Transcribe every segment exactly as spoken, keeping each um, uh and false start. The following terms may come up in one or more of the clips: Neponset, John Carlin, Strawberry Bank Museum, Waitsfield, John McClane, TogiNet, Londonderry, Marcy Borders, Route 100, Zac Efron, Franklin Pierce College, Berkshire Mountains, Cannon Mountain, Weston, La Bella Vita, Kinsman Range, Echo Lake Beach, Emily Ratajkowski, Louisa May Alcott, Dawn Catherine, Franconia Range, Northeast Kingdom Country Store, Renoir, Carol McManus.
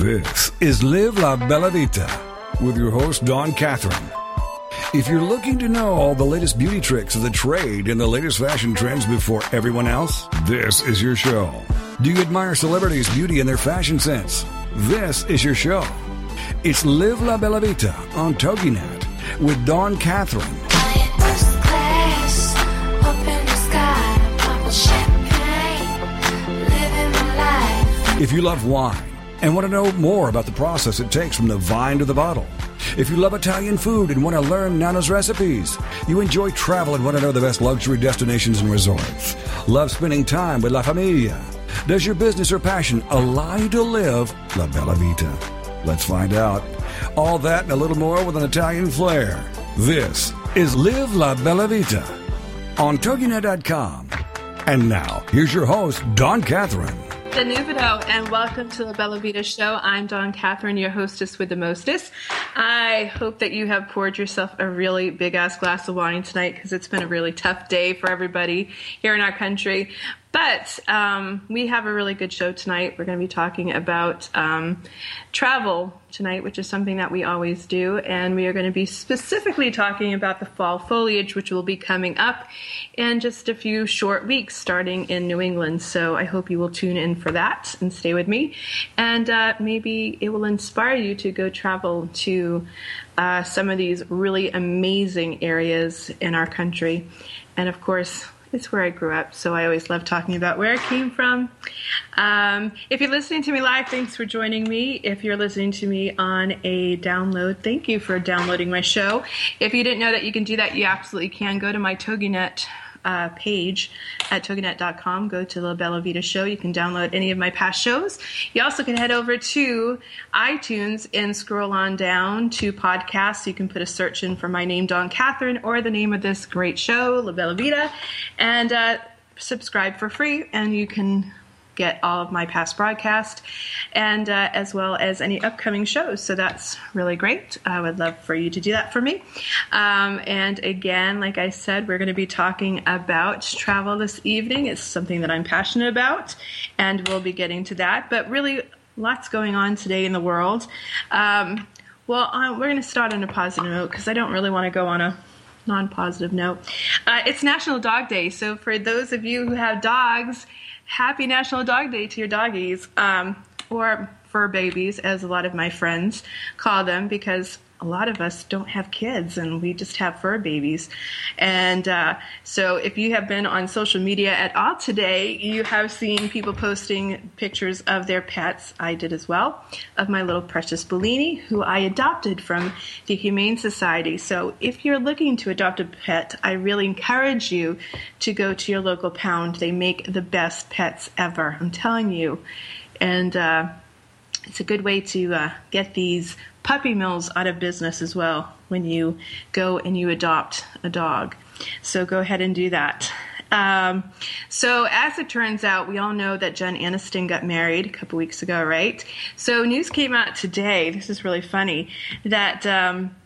This is Live La Bella Vita with your host, Dawn Catherine. If you're looking to know all the latest beauty tricks of the trade and the latest fashion trends before everyone else, this is your show. Do you admire celebrities' beauty and their fashion sense? This is your show. It's Live La Bella Vita on TogiNet with Dawn Catherine. If you love wine and want to know more about the process it takes from the vine to the bottle, if you love Italian food and want to learn Nana's recipes, you enjoy travel and want to know the best luxury destinations and resorts, love spending time with La Familia, does your business or passion allow you to live La Bella Vita? Let's find out. All that and a little more with an Italian flair. This is Live La Bella Vita on Toginet dot com. And now, here's your host, Dawn Catherine. The Nubido, and welcome to the Bella Vita Show. I'm Dawn Catherine, your hostess with the mostest. I hope that you have poured yourself a really big-ass glass of wine tonight, because it's been a really tough day for everybody here in our country. But um, we have a really good show tonight. We're going to be talking about um, travel tonight, which is something that we always do. And we are going to be specifically talking about the fall foliage, which will be coming up in just a few short weeks, starting in New England. So I hope you will tune in for that and stay with me. And uh, maybe it will inspire you to go travel to uh, some of these really amazing areas in our country. And of course, it's where I grew up, so I always love talking about where I came from. Um, if you're listening to me live, thanks for joining me. If you're listening to me on a download, thank you for downloading my show. If you didn't know that you can do that, you absolutely can. Go to my TogiNet uh, page at toginet dot com. Go to La Bella Vita Show. You can download any of my past shows. You also can head over to iTunes and scroll on down to podcasts. You can put a search in for my name, Dawn Catherine, or the name of this great show, La Bella Vita, and uh, subscribe for free, and you can get all of my past broadcasts and uh, as well as any upcoming shows. So that's really great. I would love for you to do that for me. Um, and again, like I said, we're going to be talking about travel this evening. It's something that I'm passionate about, and we'll be getting to that. But really, lots going on today in the world. Um, well, uh, we're going to start on a positive note, because I don't really want to go on a non-positive note. Uh, it's National Dog Day. So for those of you who have dogs, happy National Dog Day to your doggies, um, or fur babies, as a lot of my friends call them, because a lot of us don't have kids and we just have fur babies. And uh, so if you have been on social media at all today, you have seen people posting pictures of their pets. I did as well, of my little precious Bellini, who I adopted from the Humane Society. So if you're looking to adopt a pet, I really encourage you to go to your local pound. They make the best pets ever, I'm telling you. And uh, it's a good way to uh, get these puppy mills out of business as well when you go and you adopt a dog. So go ahead and do that. Um, so as it turns out, we all know that Jen Aniston got married a couple weeks ago, right? So news came out today, this is really funny, that um,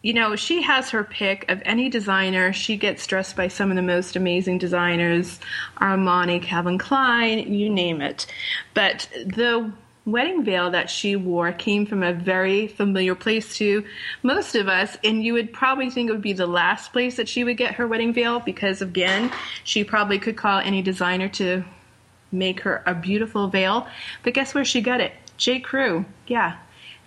you know, she has her pick of any designer. She gets dressed by some of the most amazing designers, Armani, Calvin Klein, you name it. But the wedding veil that she wore came from a very familiar place to most of us, and you would probably think it would be the last place that she would get her wedding veil, because again, she probably could call any designer to make her a beautiful veil. But guess where she got it? J. Crew. Yeah,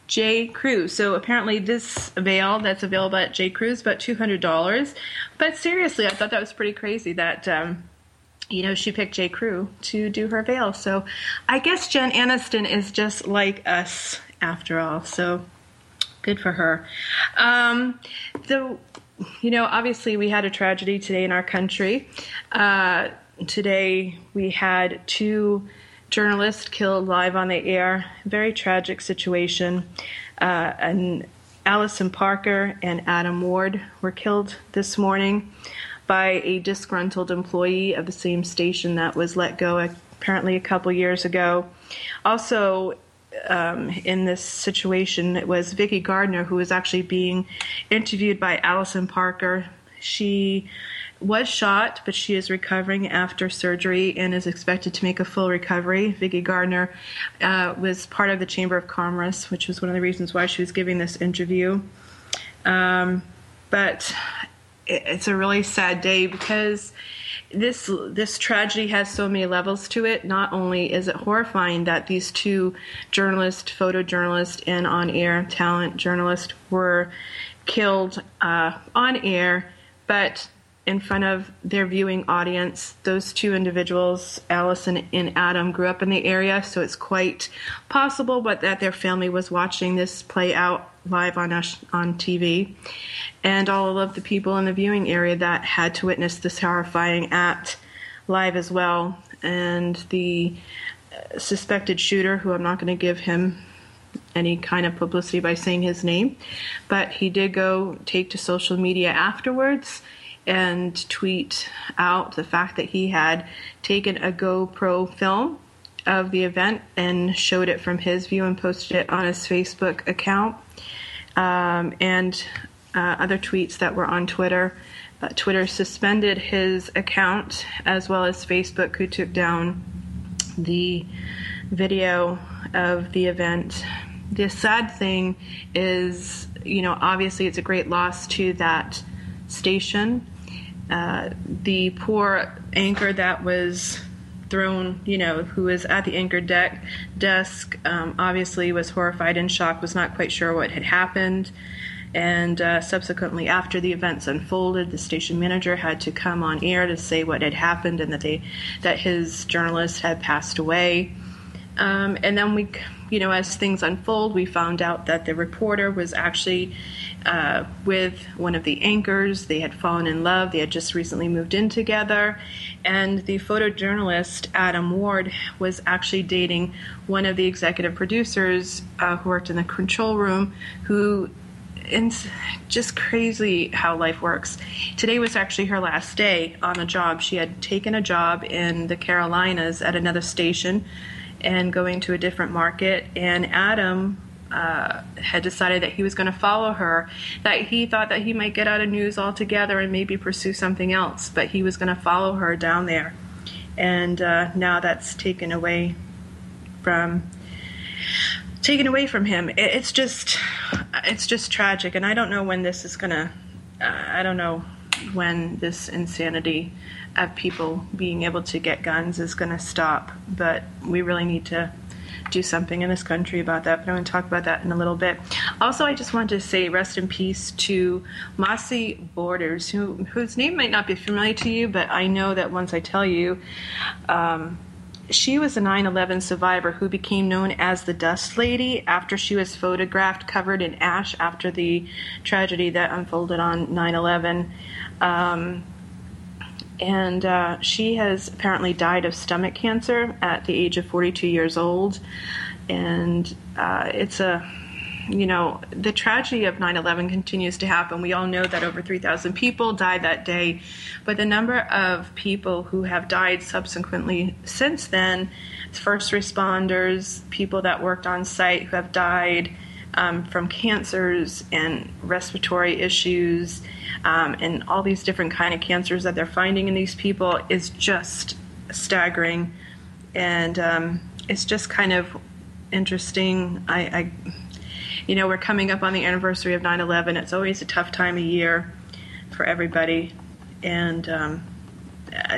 J. Crew. So apparently this veil that's available at J. Crew is about two hundred dollars. But seriously, I thought that was pretty crazy that um you know, she picked J. Crew to do her veil. So I guess Jen Aniston is just like us after all. So good for her. Um, the, you know, obviously we had a tragedy today in our country. Uh, today we had two journalists killed live on the air. Very tragic situation. Uh, and Allison Parker and Adam Ward were killed this morning by a disgruntled employee of the same station that was let go apparently a couple years ago. Also, um, in this situation, it was Vicky Gardner who was actually being interviewed by Allison Parker. She was shot, but she is recovering after surgery and is expected to make a full recovery. Vicky Gardner uh, was part of the Chamber of Commerce, which was one of the reasons why she was giving this interview. Um, but it, it's a really sad day because this this tragedy has so many levels to it. Not only is it horrifying that these two journalists, photojournalist and on-air talent journalist, were killed uh, on air, but in front of their viewing audience. Those two individuals, Allison and Adam, grew up in the area, so it's quite possible but that their family was watching this play out live on on T V. And all of the people in the viewing area that had to witness this horrifying act live as well. And the suspected shooter, who I'm not going to give him any kind of publicity by saying his name, but he did go take to social media afterwards and tweet out the fact that he had taken a GoPro film of the event and showed it from his view and posted it on his Facebook account, um, and uh, other tweets that were on Twitter. Uh, Twitter suspended his account, as well as Facebook, who took down the video of the event. The sad thing is, you know, obviously it's a great loss to that station. Uh, the poor anchor that was thrown, you know, who was at the anchor deck desk, um, obviously was horrified and shocked, was not quite sure what had happened. And uh, subsequently, after the events unfolded, the station manager had to come on air to say what had happened and that they, that his journalist had passed away. Um, and then we, you know, as things unfold, we found out that the reporter was actually uh, with one of the anchors. They had fallen in love. They had just recently moved in together. And the photojournalist, Adam Ward, was actually dating one of the executive producers uh, who worked in the control room, who, it's just crazy how life works. Today was actually her last day on a job. She had taken a job in the Carolinas at another station and going to a different market, and Adam uh, had decided that he was going to follow her, that he thought that he might get out of news altogether and maybe pursue something else, but he was going to follow her down there. And uh, now that's taken away from taken away from him. It, it's just it's just tragic, and I don't know when this is going to, uh, I don't know when this insanity of people being able to get guns is going to stop, but we really need to do something in this country about that. But I'm going to talk about that in a little bit. Also, I just wanted to say rest in peace to Marcy Borders, who, whose name might not be familiar to you, but I know that once I tell you, um, she was a nine eleven survivor who became known as the Dust Lady after she was photographed covered in ash after the tragedy that unfolded on nine eleven. Um, and uh, she has apparently died of stomach cancer at the age of forty-two years old. And uh, it's a, you know, the tragedy of nine eleven continues to happen. We all know that over three thousand people died that day, but the number of people who have died subsequently since then, first responders, people that worked on site who have died um, from cancers and respiratory issues, Um, and all these different kind of cancers that they're finding in these people, is just staggering. And um, it's just kind of interesting. I, I, you know, we're coming up on the anniversary of nine eleven. It's always a tough time of year for everybody. And um,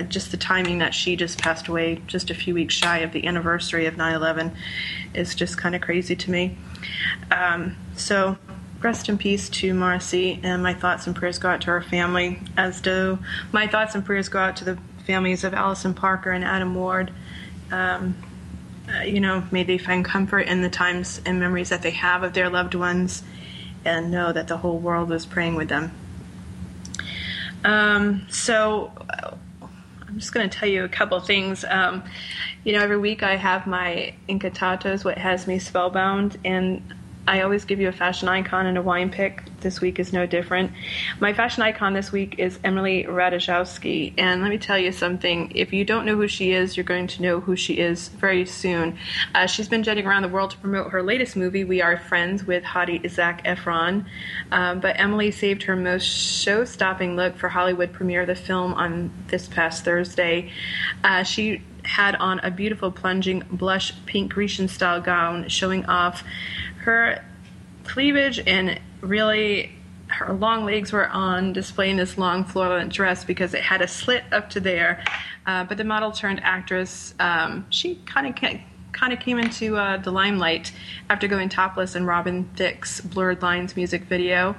just the timing that she just passed away just a few weeks shy of the anniversary of nine eleven is just kind of crazy to me. Um, so... Rest in peace to Marcy, and my thoughts and prayers go out to her family, as do my thoughts and prayers go out to the families of Allison Parker and Adam Ward. Um, uh, you know, may they find comfort in the times and memories that they have of their loved ones, and know that the whole world was praying with them. Um, so I'm just going to tell you a couple things. Um, you know, every week I have my Encantados, What Has Me Spellbound, and I always give you a fashion icon and a wine pick. This week is no different. My fashion icon this week is Emily Ratajkowski. And let me tell you something. If you don't know who she is, you're going to know who she is very soon. Uh, she's been jetting around the world to promote her latest movie, We Are Friends, with hottie Zac Efron. Um, but Emily saved her most show-stopping look for Hollywood premiere of the film on this past Thursday. Uh, she had on a beautiful plunging blush pink Grecian style gown, showing off her cleavage, and really her long legs were on display in this long floral dress because it had a slit up to there. Uh, but the model turned actress, um, she kind of can't kind of came into uh, the limelight after going topless in Robin Thicke's Blurred Lines music video.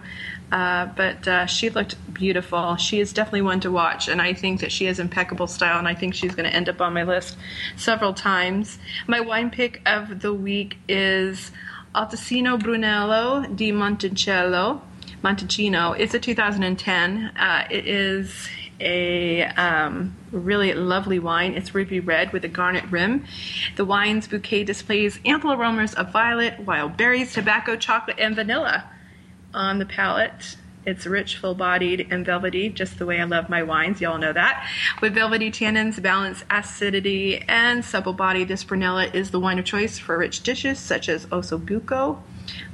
Uh, but uh, she looked beautiful. She is definitely one to watch, and I think that she has impeccable style, and I think she's going to end up on my list several times. My wine pick of the week is Altesino Brunello di Monticello. Monticino. It's a two thousand ten. Uh, it is a um, really lovely wine. It's ruby red with a garnet rim. The wine's bouquet displays ample aromas of violet, wild berries, tobacco, chocolate, and vanilla on the palate. It's rich, full-bodied, and velvety, just the way I love my wines. Y'all know that. With velvety tannins, balanced acidity, and supple body, this Brunello is the wine of choice for rich dishes such as ossobuco,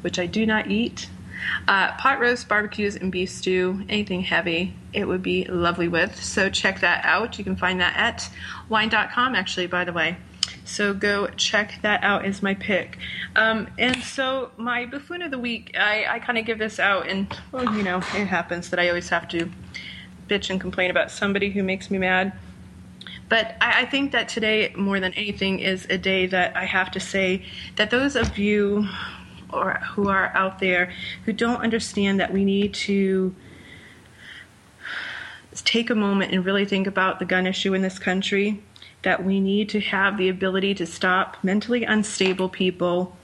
which I do not eat, Uh, pot roast, barbecues, and beef stew. Anything heavy, it would be lovely with. So check that out. You can find that at wine dot com, actually, by the way. So go check that out is my pick. Um, and so my buffoon of the week, I, I kind of give this out, and, well, you know, it happens that I always have to bitch and complain about somebody who makes me mad. But I, I think that today, more than anything, is a day that I have to say that those of you or who are out there who don't understand that we need to take a moment and really think about the gun issue in this country, that we need to have the ability to stop mentally unstable people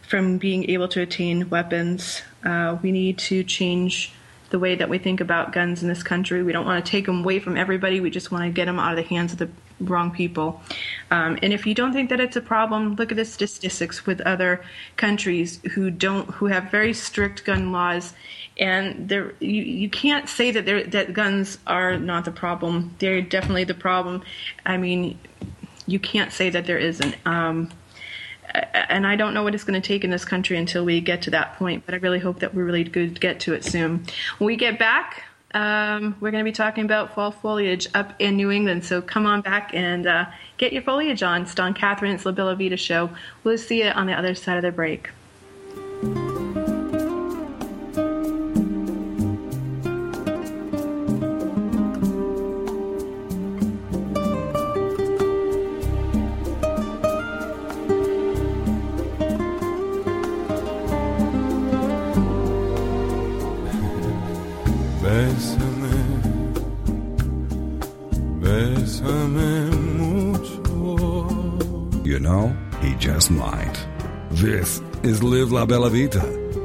from being able to attain weapons. Uh, we need to change the way that we think about guns in this country. We don't want to take them away from everybody. We just want to get them out of the hands of the wrong people. Um, and if you don't think that it's a problem, look at the statistics with other countries who don't, who have very strict gun laws. And there, you, you can't say that there, that guns are not the problem. They're definitely the problem. I mean, you can't say that there isn't. Um, And I don't know what it's going to take in this country until we get to that point, but I really hope that we really could get to it soon. When we get back, um, we're going to be talking about fall foliage up in New England, so come on back and uh, get your foliage on. It's Dawn Catherine's La Bella Vita Show. We'll see you on the other side of the break. You know, he just might. This is Live La Bella Vita.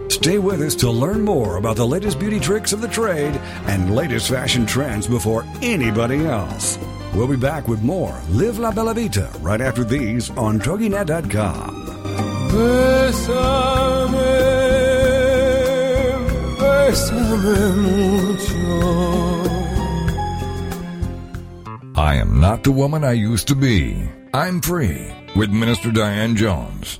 Stay with us to learn more about the latest beauty tricks of the trade and latest fashion trends before anybody else. We'll be back with more Live La Bella Vita right after these on Toginet dot com. Bésame, bésame mucho. I am not the woman I used to be. I'm free with Minister Diane Jones.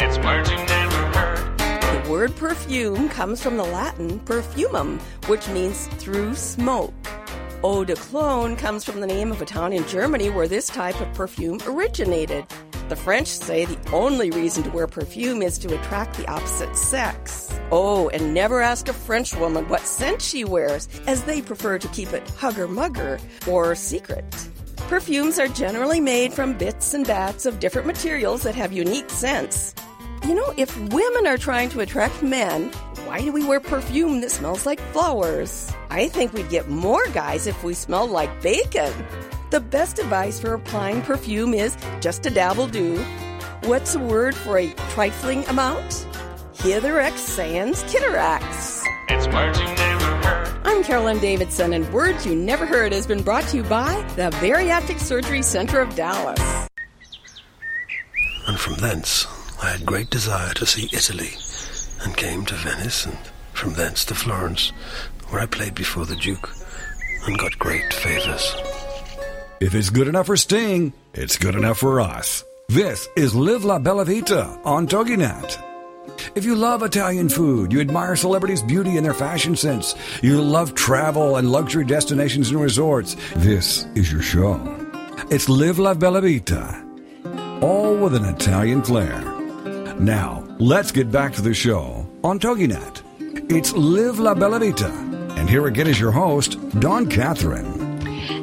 It's words you never heard. The word word perfume comes from the Latin perfumum, which means through smoke. Eau de Cologne comes from the name of a town in Germany where this type of perfume originated. The French say the only reason to wear perfume is to attract the opposite sex. Oh, and never ask a French woman what scent she wears, as they prefer to keep it hugger-mugger or secret. Perfumes are generally made from bits and bats of different materials that have unique scents. You know, if women are trying to attract men, why do we wear perfume that smells like flowers? I think we'd get more guys if we smelled like bacon. The best advice for applying perfume is just a dabble-do. What's the word for a trifling amount? Hitherex sans kitterax. It's words you never heard. I'm Carolyn Davidson, and Words You Never Heard has been brought to you by the Bariatric Surgery Center of Dallas. And from thence, I had great desire to see Italy, and came to Venice, and from thence to Florence, where I played before the Duke, and got great favors. If it's good enough for Sting, it's good enough for us. This is Live La Bella Vita on TogiNet. If you love Italian food, you admire celebrities' beauty and their fashion sense, you love travel and luxury destinations and resorts, this is your show. It's Live La Bella Vita, all with an Italian flair. Now, let's get back to the show on TogiNet. It's Live La Bella Vita, and here again is your host, Dawn Catherine.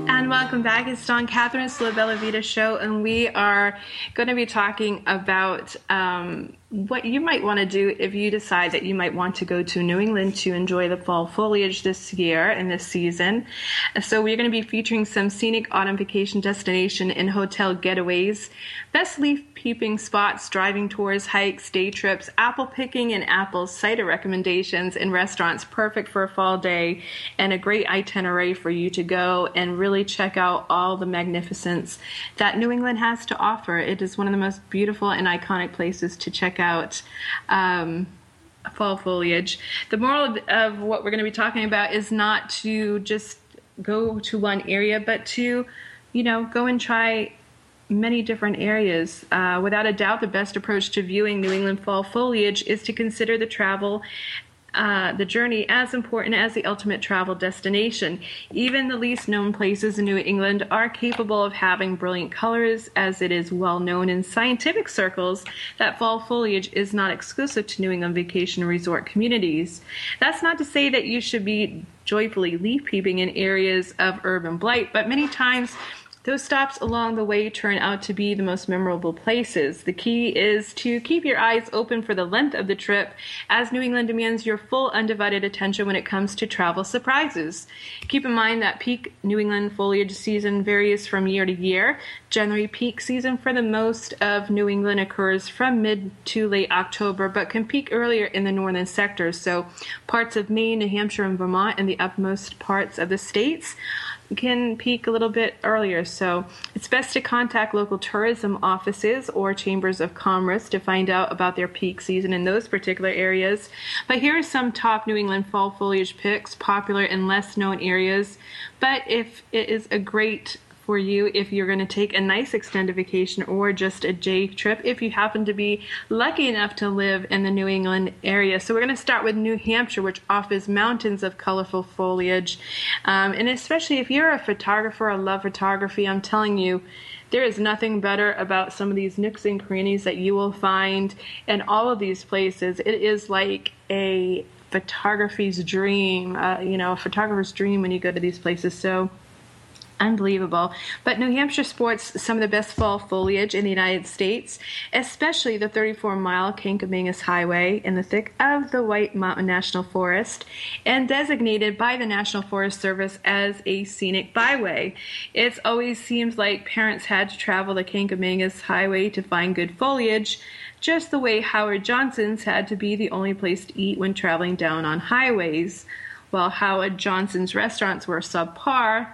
And welcome back. It's Dawn Catherine's La Bella Vita show, and we are going to be talking about um, what you might want to do if you decide that you might want to go to New England to enjoy the fall foliage this year and this season. So we're going to be featuring some scenic autumn vacation destination and hotel getaways, best leaf peeping spots, driving tours, hikes, day trips, apple picking, and apple cider recommendations and restaurants perfect for a fall day, and a great itinerary for you to go and really check out all the magnificence that New England has to offer. It is one of the most beautiful and iconic places to check out um, fall foliage. The moral of what we're going to be talking about is not to just go to one area, but to, you know, go and try many different areas. Uh, without a doubt, the best approach to viewing New England fall foliage is to consider the travel Uh, the journey as important as the ultimate travel destination. Even the least known places in New England are capable of having brilliant colors, as it is well known in scientific circles that fall foliage is not exclusive to New England vacation resort communities. That's not to say that you should be joyfully leaf peeping in areas of urban blight, but many times those stops along the way turn out to be the most memorable places. The key is to keep your eyes open for the length of the trip, as New England demands your full undivided attention when it comes to travel surprises. Keep in mind that peak New England foliage season varies from year to year. Generally, peak season for the most of New England occurs from mid to late October, but can peak earlier in the northern sectors, so parts of Maine, New Hampshire, and Vermont, and the upmost parts of the states can peak a little bit earlier, so it's best to contact local tourism offices or chambers of commerce to find out about their peak season in those particular areas. But here are some top New England fall foliage picks, popular in less known areas. But if it is a great for you if you're going to take a nice extended vacation or just a day trip if you happen to be lucky enough to live in the New England area. So we're going to start with New Hampshire, which offers mountains of colorful foliage. Um, and especially if you're a photographer or love photography, I'm telling you, there is nothing better about some of these nooks and crannies that you will find in all of these places. It is like a photography's dream, uh, you know, a photographer's dream when you go to these places. So unbelievable. But New Hampshire sports some of the best fall foliage in the United States, especially the thirty-four mile Kancamagus Highway in the thick of the White Mountain National Forest, and designated by the National Forest Service as a scenic byway. It always seems like parents had to travel the Kancamagus Highway to find good foliage, just the way Howard Johnson's had to be the only place to eat when traveling down on highways. While Howard Johnson's restaurants were subpar,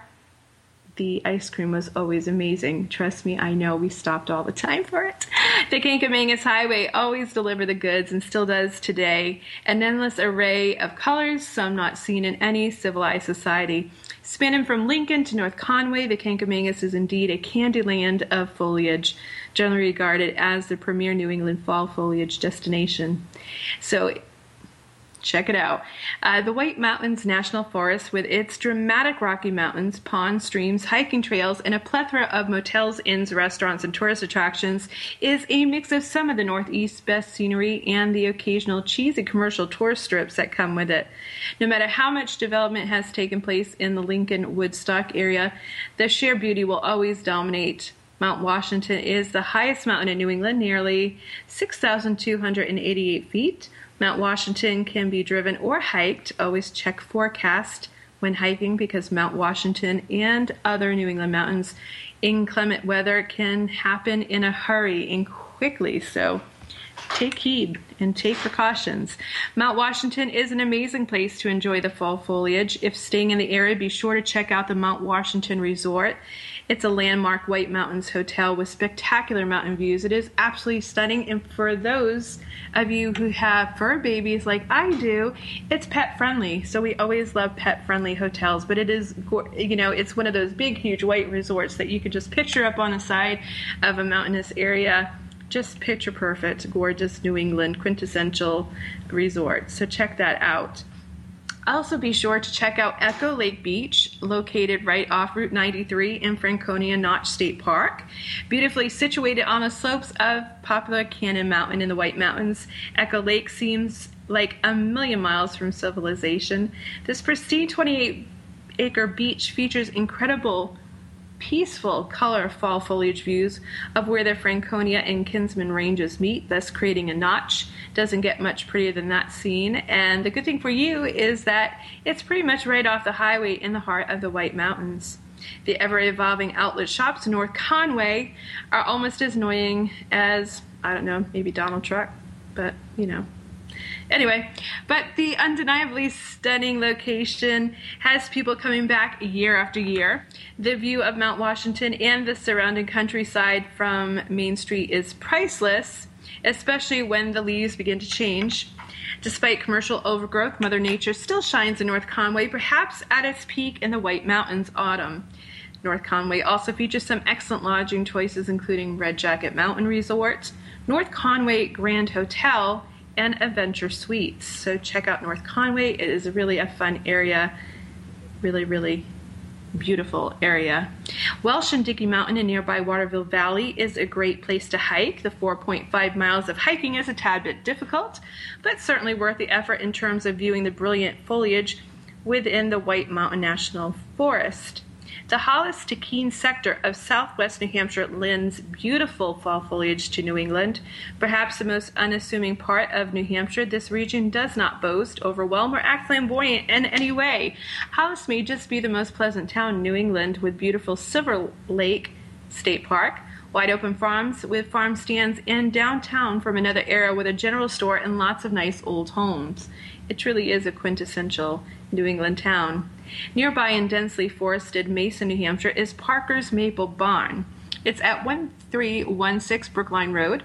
the ice cream was always amazing. Trust me, I know, we stopped all the time for it. The Kancamagus Highway always delivered the goods and still does today. An endless array of colors, some not seen in any civilized society. Spanning from Lincoln to North Conway, the Kancamagus is indeed a candy land of foliage, generally regarded as the premier New England fall foliage destination. So Check it out. Uh, the White Mountains National Forest, with its dramatic Rocky Mountains, ponds, streams, hiking trails, and a plethora of motels, inns, restaurants, and tourist attractions, is a mix of some of the Northeast's best scenery and the occasional cheesy commercial tourist strips that come with it. No matter how much development has taken place in the Lincoln-Woodstock area, the sheer beauty will always dominate. Mount Washington is the highest mountain in New England, nearly six thousand two hundred eighty-eight feet. Mount Washington can be driven or hiked. Always check forecast when hiking, because Mount Washington and other New England mountains, inclement weather can happen in a hurry and quickly. So take heed and take precautions. Mount Washington is an amazing place to enjoy the fall foliage. If staying in the area, be sure to check out the Mount Washington Resort. It's a landmark White Mountains hotel with spectacular mountain views. It is absolutely stunning. And for those of you who have fur babies like I do, it's pet friendly. So we always love pet friendly hotels. But it is, you know, it's one of those big, huge white resorts that you could just picture up on the side of a mountainous area. Just picture perfect, gorgeous New England quintessential resort. So check that out. Also be sure to check out Echo Lake Beach, located right off Route ninety-three in Franconia Notch State Park. Beautifully situated on the slopes of popular Cannon Mountain in the White Mountains, Echo Lake seems like a million miles from civilization. This pristine twenty-eight acre beach features incredible, peaceful color fall foliage views of where the Franconia and Kinsman ranges meet, thus creating a notch. Doesn't get much prettier than that scene. And the good thing for you is that it's pretty much right off the highway in the heart of the White Mountains. The ever-evolving outlet shops in North Conway are almost as annoying as, I don't know, maybe Donald Trump, but you know. Anyway, but the undeniably stunning location has people coming back year after year. The view of Mount Washington and the surrounding countryside from Main Street is priceless, especially when the leaves begin to change. Despite commercial overgrowth, Mother Nature still shines in North Conway, perhaps at its peak in the White Mountains autumn. North Conway also features some excellent lodging choices, including Red Jacket Mountain Resort, North Conway Grand Hotel, and Adventure Suites. So check out North Conway. It is really a fun area, really, really beautiful area. Welsh and Dickey Mountain in nearby Waterville Valley is a great place to hike. The four point five miles of hiking is a tad bit difficult, but certainly worth the effort in terms of viewing the brilliant foliage within the White Mountain National Forest. The Hollis to Keene sector of southwest New Hampshire lends beautiful fall foliage to New England. Perhaps the most unassuming part of New Hampshire, this region does not boast, overwhelm, or act flamboyant in any way. Hollis may just be the most pleasant town in New England, with beautiful Silver Lake State Park, wide open farms with farm stands, and downtown from another era with a general store and lots of nice old homes. It truly is a quintessential New England town. Nearby and densely forested Mason, New Hampshire, is Parker's Maple Barn. It's at one three one six Brookline Road.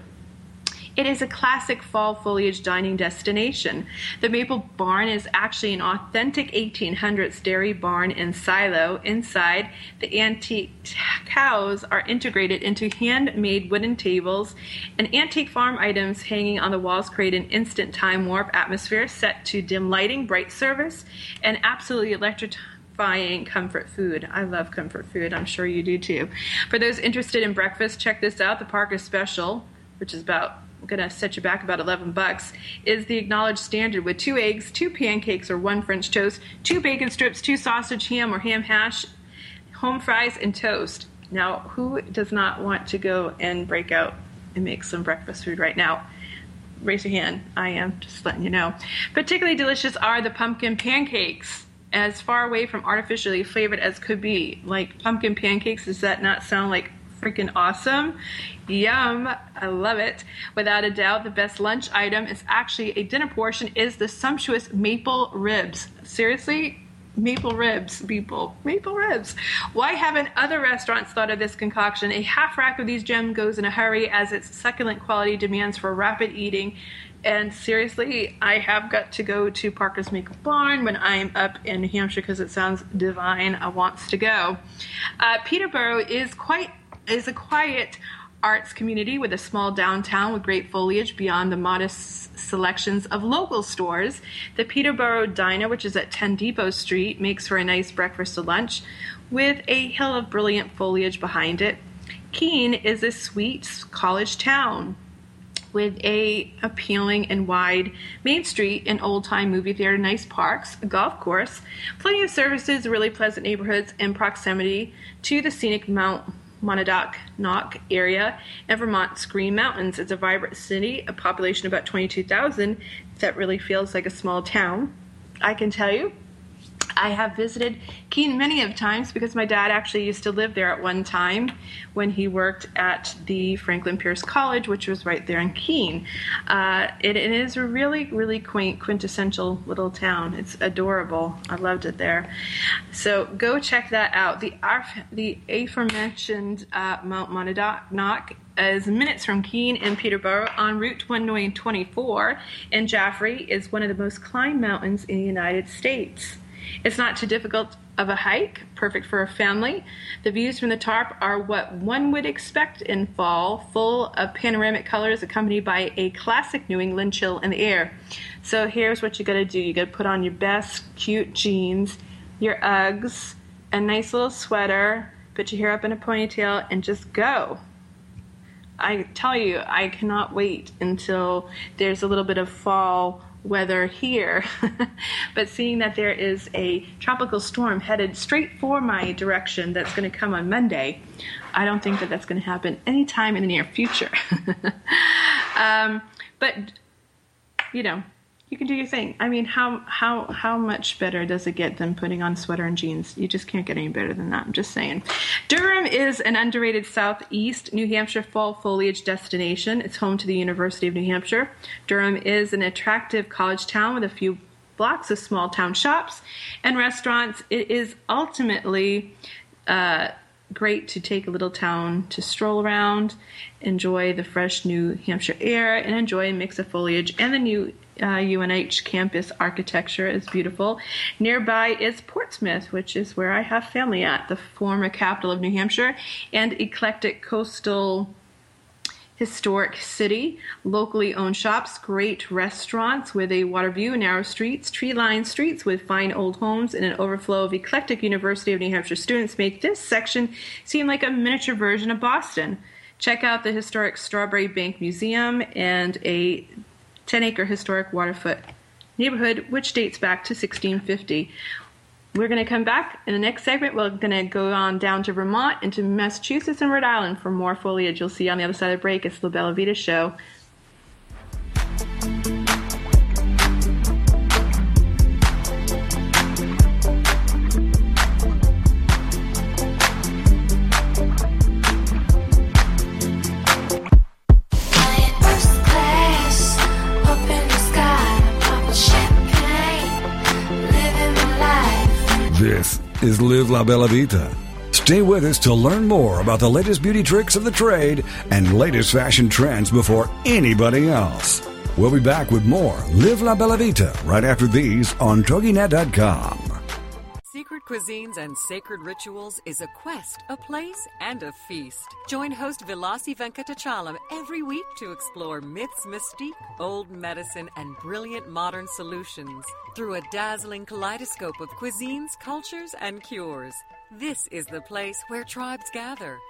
It is a classic fall foliage dining destination. The Maple Barn is actually an authentic eighteen hundreds dairy barn and silo. Inside, the antique cows are integrated into handmade wooden tables, and antique farm items hanging on the walls create an instant time warp atmosphere set to dim lighting, bright service, and absolutely electric comfort food. I love comfort food. I'm sure you do too. For those interested in breakfast, check this out. The Parker's Special, which is about going to set you back about eleven bucks, is the acknowledged standard, with two eggs, two pancakes or one French toast, two bacon strips, two sausage, ham or ham hash, home fries, and toast. Now, who does not want to go and break out and make some breakfast food right now? Raise your hand. I am just letting you know. Particularly delicious are the pumpkin pancakes, as far away from artificially flavored as could be. Like pumpkin pancakes, does that not sound like freaking awesome? Yum. I love it. Without a doubt, the best lunch item is actually a dinner portion, is the sumptuous maple ribs. Seriously? Maple ribs, people. Maple ribs. Why haven't other restaurants thought of this concoction? A half rack of these gems goes in a hurry, as its succulent quality demands for rapid eating. And seriously, I have got to go to Parker's Maple Barn when I'm up in New Hampshire, because it sounds divine. I wants to go. Uh, Peterborough is quite is a quiet, arts community with a small downtown with great foliage beyond the modest selections of local stores. The Peterborough Diner, which is at ten Depot Street, makes for a nice breakfast or lunch with a hill of brilliant foliage behind it. Keene is a sweet college town with a appealing and wide Main Street, an old-time movie theater, nice parks, a golf course, plenty of services, really pleasant neighborhoods, and proximity to the scenic Mount Monadnock area and Vermont's Green Mountains. It's a vibrant city, a population of about twenty-two thousand that really feels like a small town. I can tell you, I have visited Keene many of times because my dad actually used to live there at one time when he worked at the Franklin Pierce College, which was right there in Keene. Uh, it, it is a really, really quaint, quintessential little town. It's adorable. I loved it there. So go check that out. The, the aforementioned uh, Mount Monadnock is minutes from Keene and Peterborough on Route one twenty-four, and Jaffrey is one of the most climbed mountains in the United States. It's not too difficult of a hike, perfect for a family. The views from the top are what one would expect in fall, full of panoramic colors accompanied by a classic New England chill in the air. So here's what you got to do. You got to put on your best cute jeans, your Uggs, a nice little sweater, put your hair up in a ponytail, and just go. I tell you, I cannot wait until there's a little bit of fall weather here. But seeing that there is a tropical storm headed straight for my direction that's going to come on Monday, I don't think that that's going to happen anytime in the near future. um, but, you know, you can do your thing. I mean, how how how much better does it get than putting on sweater and jeans? You just can't get any better than that. I'm just saying. Durham is an underrated southeast New Hampshire fall foliage destination. It's home to the University of New Hampshire. Durham is an attractive college town with a few blocks of small town shops and restaurants. It is ultimately uh, great to take a little town to stroll around, enjoy the fresh New Hampshire air, and enjoy a mix of foliage and the new Uh, U N H campus architecture is beautiful. Nearby is Portsmouth, which is where I have family at, the former capital of New Hampshire, and eclectic coastal historic city. Locally owned shops, great restaurants with a water view, narrow streets, tree-lined streets with fine old homes, and an overflow of eclectic University of New Hampshire students make this section seem like a miniature version of Boston. Check out the historic Strawberry Bank Museum and a ten acre historic waterfront neighborhood, which dates back to sixteen fifty. We're going to come back in the next segment. We're going to go on down to Vermont and to Massachusetts and Rhode Island for more foliage. You'll see on the other side of the break. It's the Bella Vita Show. This is Live La Bella Vita. Stay with us to learn more about the latest beauty tricks of the trade and latest fashion trends before anybody else. We'll be back with more Live La Bella Vita right after these on Toginet dot com. Secret Cuisines and Sacred Rituals is a quest, a place, and a feast. Join host Vilasi Venkatachalam every week to explore myths, mystique, old medicine, and brilliant modern solutions through a dazzling kaleidoscope of cuisines, cultures, and cures. This is the place where tribes gather,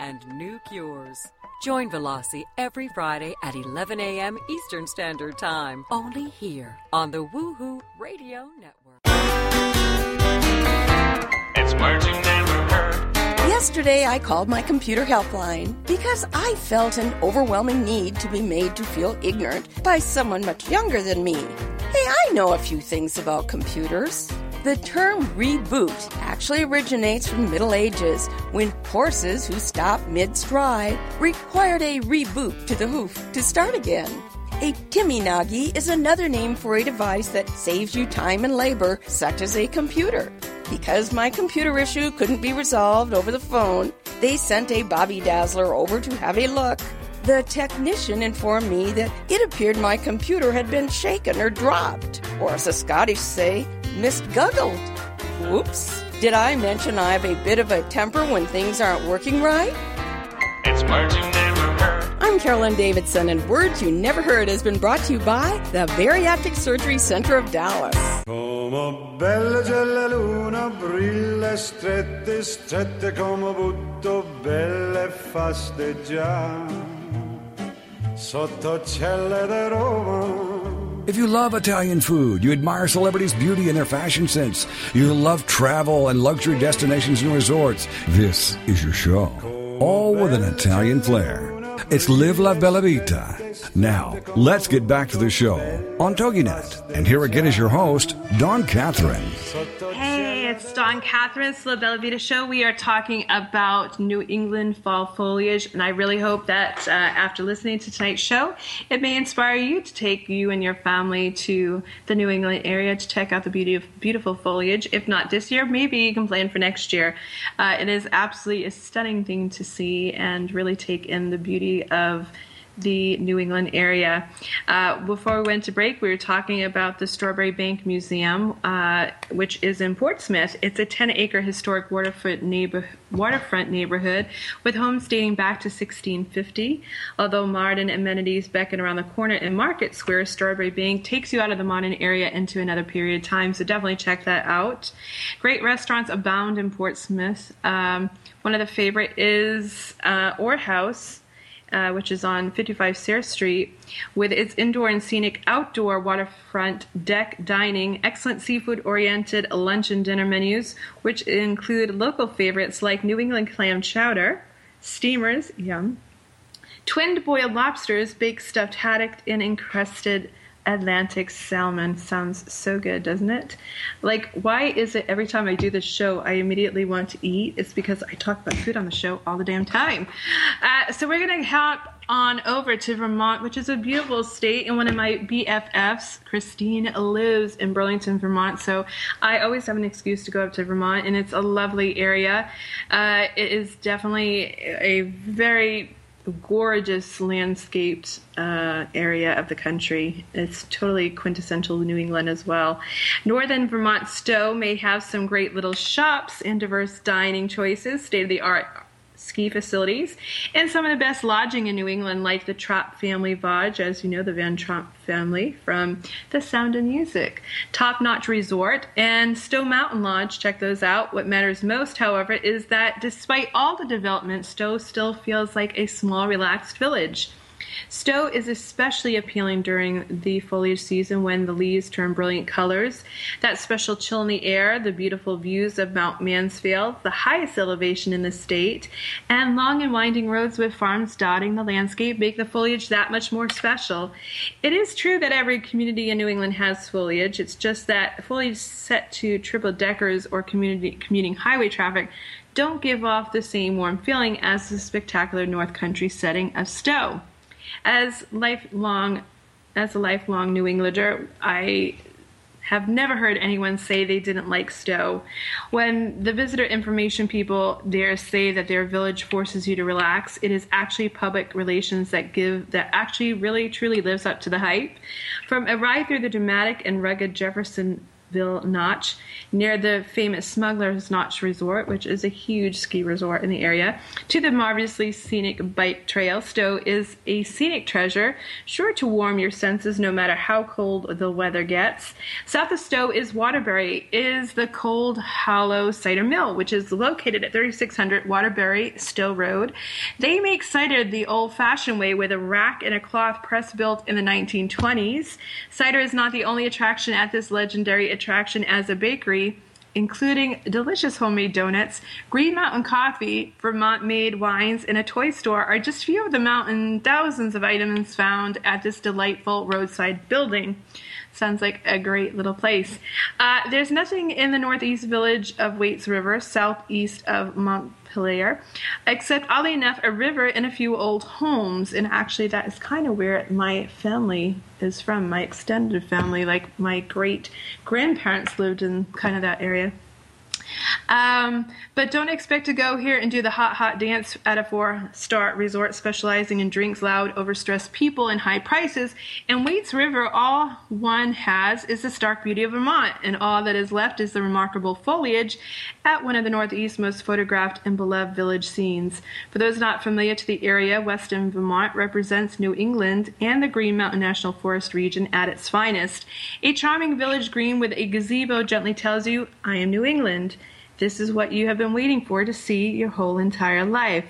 and new cures. Join Velocity every Friday at eleven a.m. Eastern Standard Time, only here on the Woohoo Radio Network. It's words you never heard. Yesterday, I called my computer helpline because I felt an overwhelming need to be made to feel ignorant by someone much younger than me. Hey, I know a few things about computers. The term reboot actually originates from the Middle Ages, when horses who stopped mid-stride required a reboot to the hoof to start again. A timmy-noggy is another name for a device that saves you time and labor, such as a computer. Because my computer issue couldn't be resolved over the phone, they sent a Bobby Dazzler over to have a look. The technician informed me that it appeared my computer had been shaken or dropped, or as the Scottish say, misguggled. Whoops. Did I mention I have a bit of a temper when things aren't working right? It's words you never heard. I'm Carolyn Davidson, and Words You Never Heard has been brought to you by the Bariatric Surgery Center of Dallas. Come bella la luna, brille strette, strette come butto belle faste già sotto celle de Roma. If you love Italian food, you admire celebrities' beauty and their fashion sense, you love travel and luxury destinations and resorts, this is your show, all with an Italian flair. It's Live La Bella Vita. Now, let's get back to the show on TogiNet. And here again is your host, Dawn Catherine. Hey, it's Dawn Catherine, it's La Bella Vita Show. We are talking about New England fall foliage, and I really hope that uh, after listening to tonight's show, it may inspire you to take you and your family to the New England area to check out the beauty of beautiful foliage. If not this year, maybe you can plan for next year. Uh, it is absolutely a stunning thing to see and really take in the beauty of the New England area. Uh, before we went to break, we were talking about the Strawberry Bank Museum, uh, which is in Portsmouth. It's a ten-acre historic waterfront, neighbor- waterfront neighborhood with homes dating back to sixteen fifty. Although modern amenities beckon around the corner in Market Square, Strawberry Bank takes you out of the modern area into another period of time, so definitely check that out. Great restaurants abound in Portsmouth. Um, one of the favorite is uh, Orr House, Uh, which is on fifty-five Sayre Street, with its indoor and scenic outdoor waterfront deck dining, excellent seafood-oriented lunch and dinner menus, which include local favorites like New England clam chowder, steamers, yum, twinned boiled lobsters, baked stuffed haddock, and encrusted Atlantic salmon. Sounds so good, doesn't it? Like, why is it every time I do this show, I immediately want to eat? It's because I talk about food on the show all the damn time. Uh, so we're going to hop on over to Vermont, which is a beautiful state, and one of my B F Fs, Christine, lives in Burlington, Vermont, so I always have an excuse to go up to Vermont, and it's a lovely area. Uh, it is definitely a very gorgeous landscaped uh, area of the country. It's totally quintessential New England as well. Northern Vermont Stowe may have some great little shops and diverse dining choices, state-of-the-art ski facilities, and some of the best lodging in New England, like the Trapp family Lodge, as you know, the Van Trapp family from The Sound of Music. Top-notch resort and Stowe Mountain Lodge, check those out. What matters most, however, is that despite all the development, Stowe still feels like a small, relaxed village. Stowe is especially appealing during the foliage season when the leaves turn brilliant colors. That special chill in the air, the beautiful views of Mount Mansfield, the highest elevation in the state, and long and winding roads with farms dotting the landscape make the foliage that much more special. It is true that every community in New England has foliage. It's just that foliage set to triple-deckers or community commuting highway traffic don't give off the same warm feeling as the spectacular North Country setting of Stowe. As lifelong, as a lifelong New Englander, I have never heard anyone say they didn't like Stowe. When the visitor information people dare say that their village forces you to relax, it is actually public relations that give that actually really truly lives up to the hype. From a ride through the dramatic and rugged Jefferson Ville Notch, near the famous Smuggler's Notch Resort, which is a huge ski resort in the area, to the marvelously scenic bike trail. Stowe is a scenic treasure, sure to warm your senses no matter how cold the weather gets. South of Stowe is Waterbury, is the Cold Hollow Cider Mill, which is located at thirty-six hundred Waterbury Stowe Road. They make cider the old-fashioned way, with a rack and a cloth press built in the nineteen twenties. Cider is not the only attraction at this legendary attraction as a bakery, including delicious homemade donuts, Green Mountain coffee, Vermont-made wines, and a toy store are just few of the mountain thousands of items found at this delightful roadside building. Sounds like a great little place. Uh, there's nothing in the northeast village of Waits River, southeast of Montpelier, except, oddly enough, a river and a few old homes. And actually, that is kind of where my family is from, my extended family. Like, my great-grandparents lived in kind of that area. Um, but don't expect to go here and do the hot, hot dance at a four-star resort specializing in drinks, loud, overstressed people, and high prices. And Waits River, all one has is the stark beauty of Vermont, and all that is left is the remarkable foliage at one of the Northeast's most photographed and beloved village scenes. For those not familiar to the area, Weston, Vermont represents New England and the Green Mountain National Forest region at its finest. A charming village green with a gazebo gently tells you, "I am New England. This is what you have been waiting for to see your whole entire life."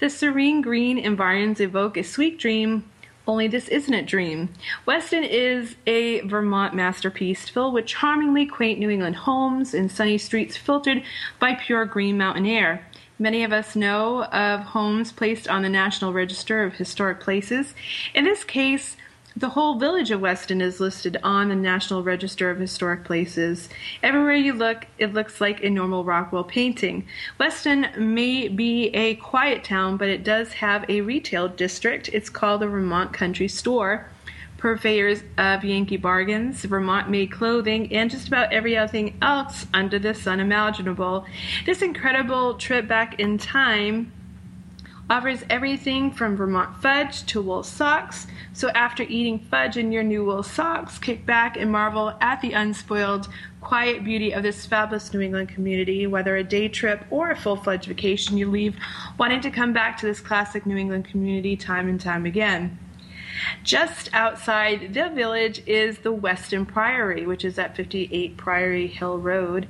The serene green environs evoke a sweet dream, only this isn't a dream. Weston is a Vermont masterpiece filled with charmingly quaint New England homes and sunny streets filtered by pure green mountain air. Many of us know of homes placed on the National Register of Historic Places. In this case, the whole village of Weston is listed on the National Register of Historic Places. Everywhere you look, it looks like a normal Rockwell painting. Weston may be a quiet town, but it does have a retail district. It's called the Vermont Country Store. Purveyors of Yankee bargains, Vermont-made clothing, and just about everything else under the sun imaginable. This incredible trip back in time offers everything from Vermont fudge to wool socks. So after eating fudge in your new wool socks, kick back and marvel at the unspoiled, quiet beauty of this fabulous New England community. Whether a day trip or a full-fledged vacation, you leave wanting to come back to this classic New England community time and time again. Just outside the village is the Weston Priory, which is at fifty-eight Priory Hill Road.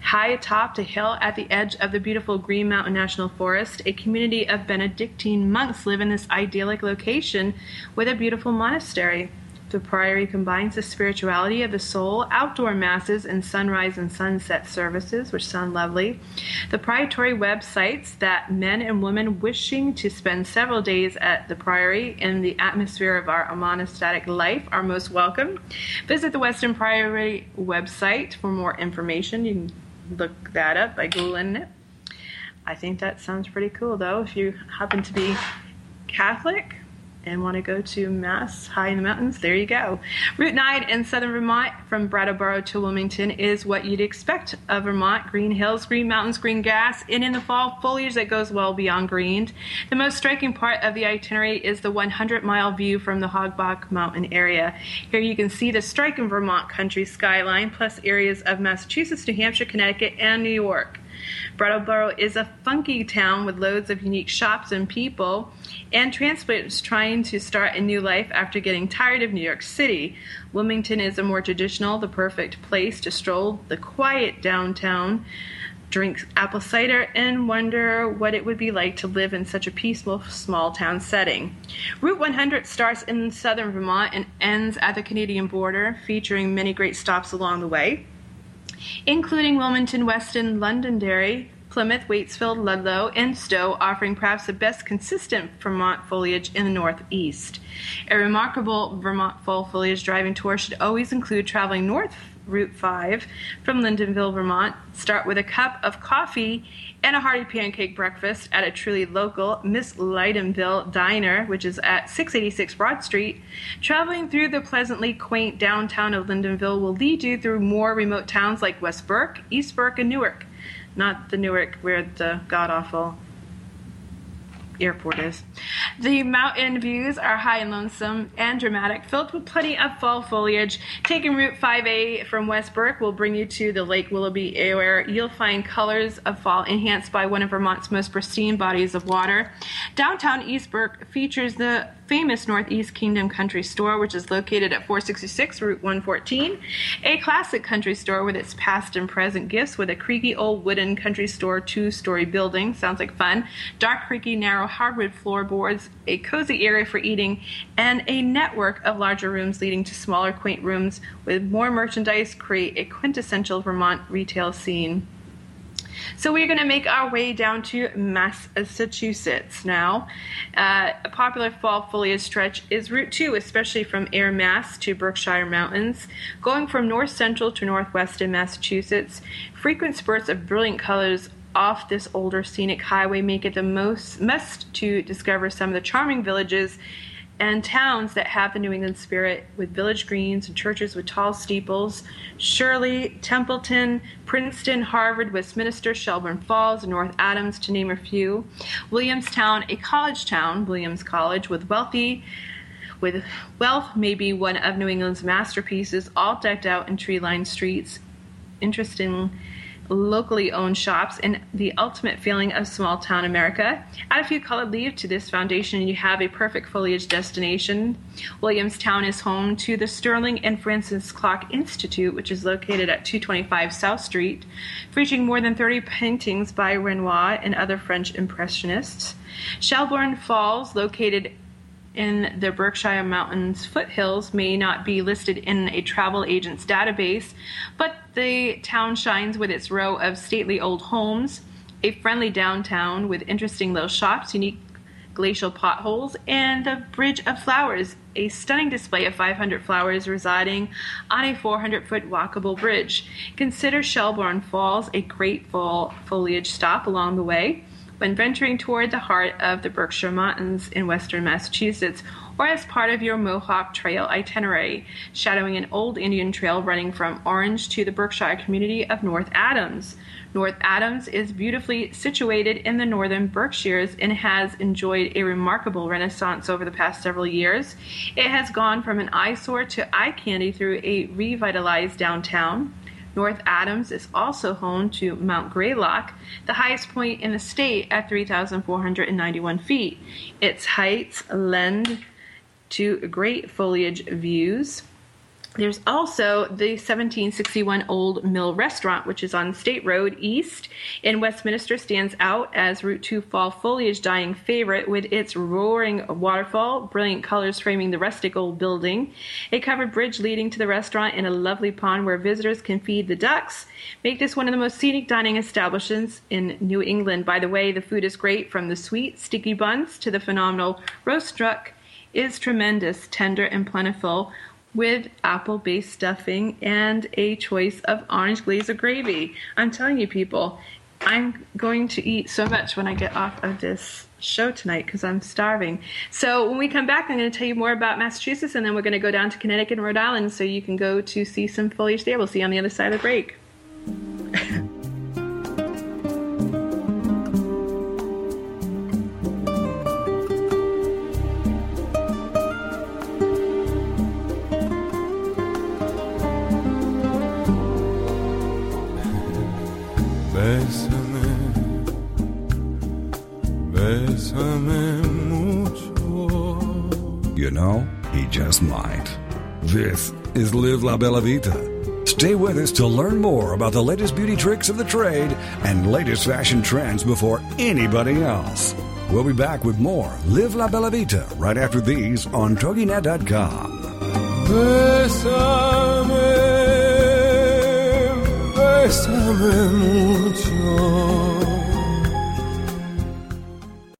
High atop a hill at the edge of the beautiful Green Mountain National Forest, a community of Benedictine monks live in this idyllic location with a beautiful monastery. The Priory combines the spirituality of the soul, outdoor masses, and sunrise and sunset services, which sound lovely. The Priory web cites that men and women wishing to spend several days at the Priory in the atmosphere of our monastic life are most welcome. Visit the Weston Priory website for more information. You can look that up by Googling it. I think that sounds pretty cool, though, if you happen to be Catholic and want to go to Mass high in the mountains, there you go. Route nine in southern Vermont from Brattleboro to Wilmington is what you'd expect of Vermont. Green hills, green mountains, green grass, and in the fall, foliage that goes well beyond green. The most striking part of the itinerary is the hundred-mile view from the Hogback Mountain area. Here you can see the striking Vermont country skyline, plus areas of Massachusetts, New Hampshire, Connecticut, and New York. Brattleboro is a funky town with loads of unique shops and people, and transplants trying to start a new life after getting tired of New York City. Wilmington is a more traditional, the perfect place to stroll the quiet downtown, drink apple cider, and wonder what it would be like to live in such a peaceful small town setting. Route one hundred starts in southern Vermont and ends at the Canadian border, featuring many great stops along the way, including Wilmington, Weston, Londonderry, Plymouth, Waitsfield, Ludlow, and Stowe, offering perhaps the best consistent Vermont foliage in the northeast. A remarkable Vermont fall foliage driving tour should always include traveling north Route five from Lyndonville, Vermont. Start with a cup of coffee and a hearty pancake breakfast at a truly local Miss Lydenville Diner, which is at six eighty-six Broad Street. Traveling through the pleasantly quaint downtown of Lyndonville will lead you through more remote towns like West Burke, East Burke, and Newark. Not the Newark where the god-awful airport is. The mountain views are high and lonesome and dramatic, filled with plenty of fall foliage. Taking Route five A from West Burke will bring you to the Lake Willoughby, where you'll find colors of fall enhanced by one of Vermont's most pristine bodies of water. Downtown East Burke features the famous Northeast Kingdom Country Store, which is located at four sixty-six Route one fourteen, a classic country store with its past and present gifts, with a creaky old wooden country store two-story building, sounds like fun, dark, creaky, narrow hardwood floorboards, a cozy area for eating, and a network of larger rooms leading to smaller, quaint rooms with more merchandise create a quintessential Vermont retail scene. So we're going to make our way down to Massachusetts now. Uh, a popular fall foliage stretch is Route two, especially from Air, Mass to Berkshire Mountains. Going from north central to northwest in Massachusetts, frequent spurts of brilliant colors off this older scenic highway make it the most must to discover some of the charming villages and towns that have the New England spirit, with village greens and churches with tall steeples. Shirley, Templeton, Princeton, Harvard, Westminster, Shelburne Falls, North Adams, to name a few. Williamstown, a college town, Williams College, with wealthy, with wealth may be one of New England's masterpieces, all decked out in tree-lined streets, interesting locally owned shops, and the ultimate feeling of small town America. Add a few colored leaves to this foundation and you have a perfect foliage destination. Williamstown is home to the Sterling and Francis Clark Institute, which is located at two twenty-five South Street, featuring more than thirty paintings by Renoir and other French impressionists. Shelburne Falls, located in the Berkshire Mountains foothills, may not be listed in a travel agent's database, but the town shines with its row of stately old homes, a friendly downtown with interesting little shops, unique glacial potholes, and the Bridge of Flowers, a stunning display of five hundred flowers residing on a four hundred foot walkable bridge. Consider Shelburne Falls a great fall foliage stop along the way when venturing toward the heart of the Berkshire Mountains in western Massachusetts, or as part of your Mohawk Trail itinerary, shadowing an old Indian trail running from Orange to the Berkshire community of North Adams. North Adams is beautifully situated in the northern Berkshires and has enjoyed a remarkable renaissance over the past several years. It has gone from an eyesore to eye candy through a revitalized downtown. North Adams is also home to Mount Greylock, the highest point in the state at three thousand four hundred ninety-one feet. Its heights lend to great foliage views. There's also the seventeen sixty-one Old Mill Restaurant, which is on State Road East in Westminster, stands out as Route two fall foliage dining favorite, with its roaring waterfall, brilliant colors framing the rustic old building, a covered bridge leading to the restaurant, and a lovely pond where visitors can feed the ducks. Make this one of the most scenic dining establishments in New England. By the way, the food is great, from the sweet, sticky buns to the phenomenal roast duck is tremendous, tender and plentiful, with apple-based stuffing and a choice of orange glaze or gravy. I'm telling you, people, I'm going to eat so much when I get off of this show tonight because I'm starving. So when we come back, I'm going to tell you more about Massachusetts, and then we're going to go down to Connecticut and Rhode Island so you can go to see some foliage there. We'll see you on the other side of the break. You know, he just might. This is Live La Bella Vita. Stay with us to learn more about the latest beauty tricks of the trade and latest fashion trends before anybody else. We'll be back with more Live La Bella Vita right after these on Toginet dot com. Bésame, bésame mucho.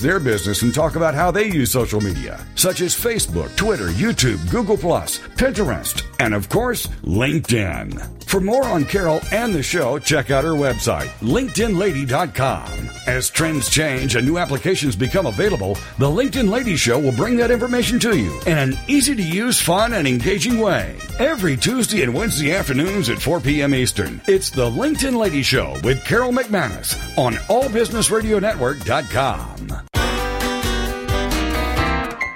their their business and talk about how they use social media, such as Facebook, Twitter, YouTube, Google Plus, Pinterest, and of course, LinkedIn. For more on Carol and the show, check out her website, LinkedIn Lady dot com. As trends change and new applications become available, the LinkedIn Lady Show will bring that information to you in an easy-to-use, fun, and engaging way. Every Tuesday and Wednesday afternoons at four p.m. Eastern, it's the LinkedIn Lady Show with Carol McManus on all business radio network dot com.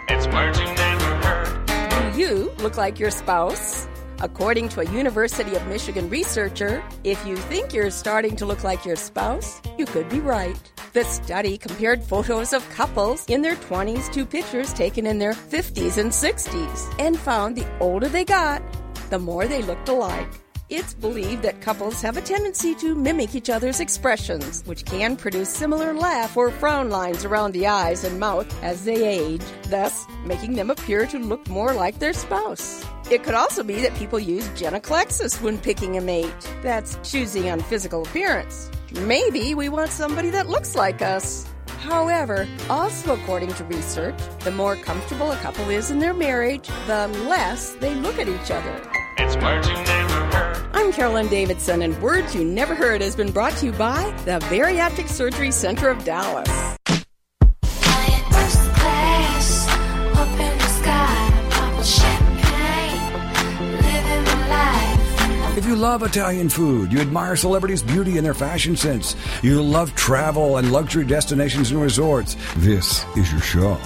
It's words you never heard. Do you look like your spouse? According to a University of Michigan researcher, if you think you're starting to look like your spouse, you could be right. The study compared photos of couples in their twenties to pictures taken in their fifties and sixties and found the older they got, the more they looked alike. It's believed that couples have a tendency to mimic each other's expressions, which can produce similar laugh or frown lines around the eyes and mouth as they age, thus making them appear to look more like their spouse. It could also be that people use genoclexis when picking a mate. That's choosing on physical appearance. Maybe we want somebody that looks like us. However, also according to research, the more comfortable a couple is in their marriage, the less they look at each other. It's words you never heard. I'm Carolyn Davidson, and Words You Never Heard has been brought to you by the Bariatric Surgery Center of Dallas. If you love Italian food, you admire celebrities' beauty and their fashion sense, you love travel and luxury destinations and resorts, this is your show.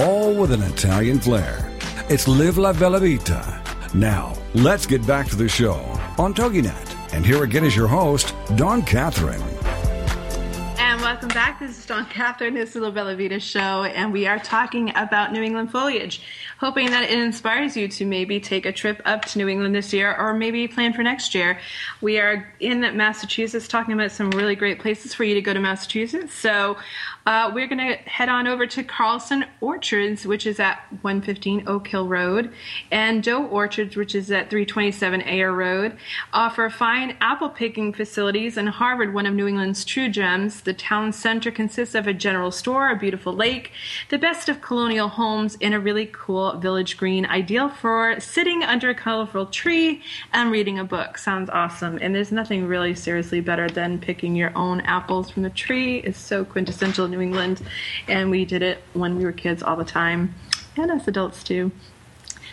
All with an Italian flair. It's Live La Bella Vita. Now, let's get back to the show on TogiNet. And here again is your host, Dawn Catherine. And welcome back. This is Dawn Catherine. This is the La Bella Vita Show, and we are talking about New England foliage, hoping that it inspires you to maybe take a trip up to New England this year or maybe plan for next year. We are in Massachusetts talking about some really great places for you to go to Massachusetts. So uh, we're going to head on over to Carlson Orchards, which is at one fifteen Oak Hill Road, and Doe Orchards, which is at three twenty-seven Ayer Road, offer fine apple picking facilities and Harvard, one of New England's true gems. The town center consists of a general store, a beautiful lake, the best of colonial homes, and a really cool village green, ideal for sitting under a colorful tree and reading a book. Sounds awesome. And there's nothing really seriously better than picking your own apples from the tree. It's so quintessential New England, and we did it when we were kids all the time, and us adults too.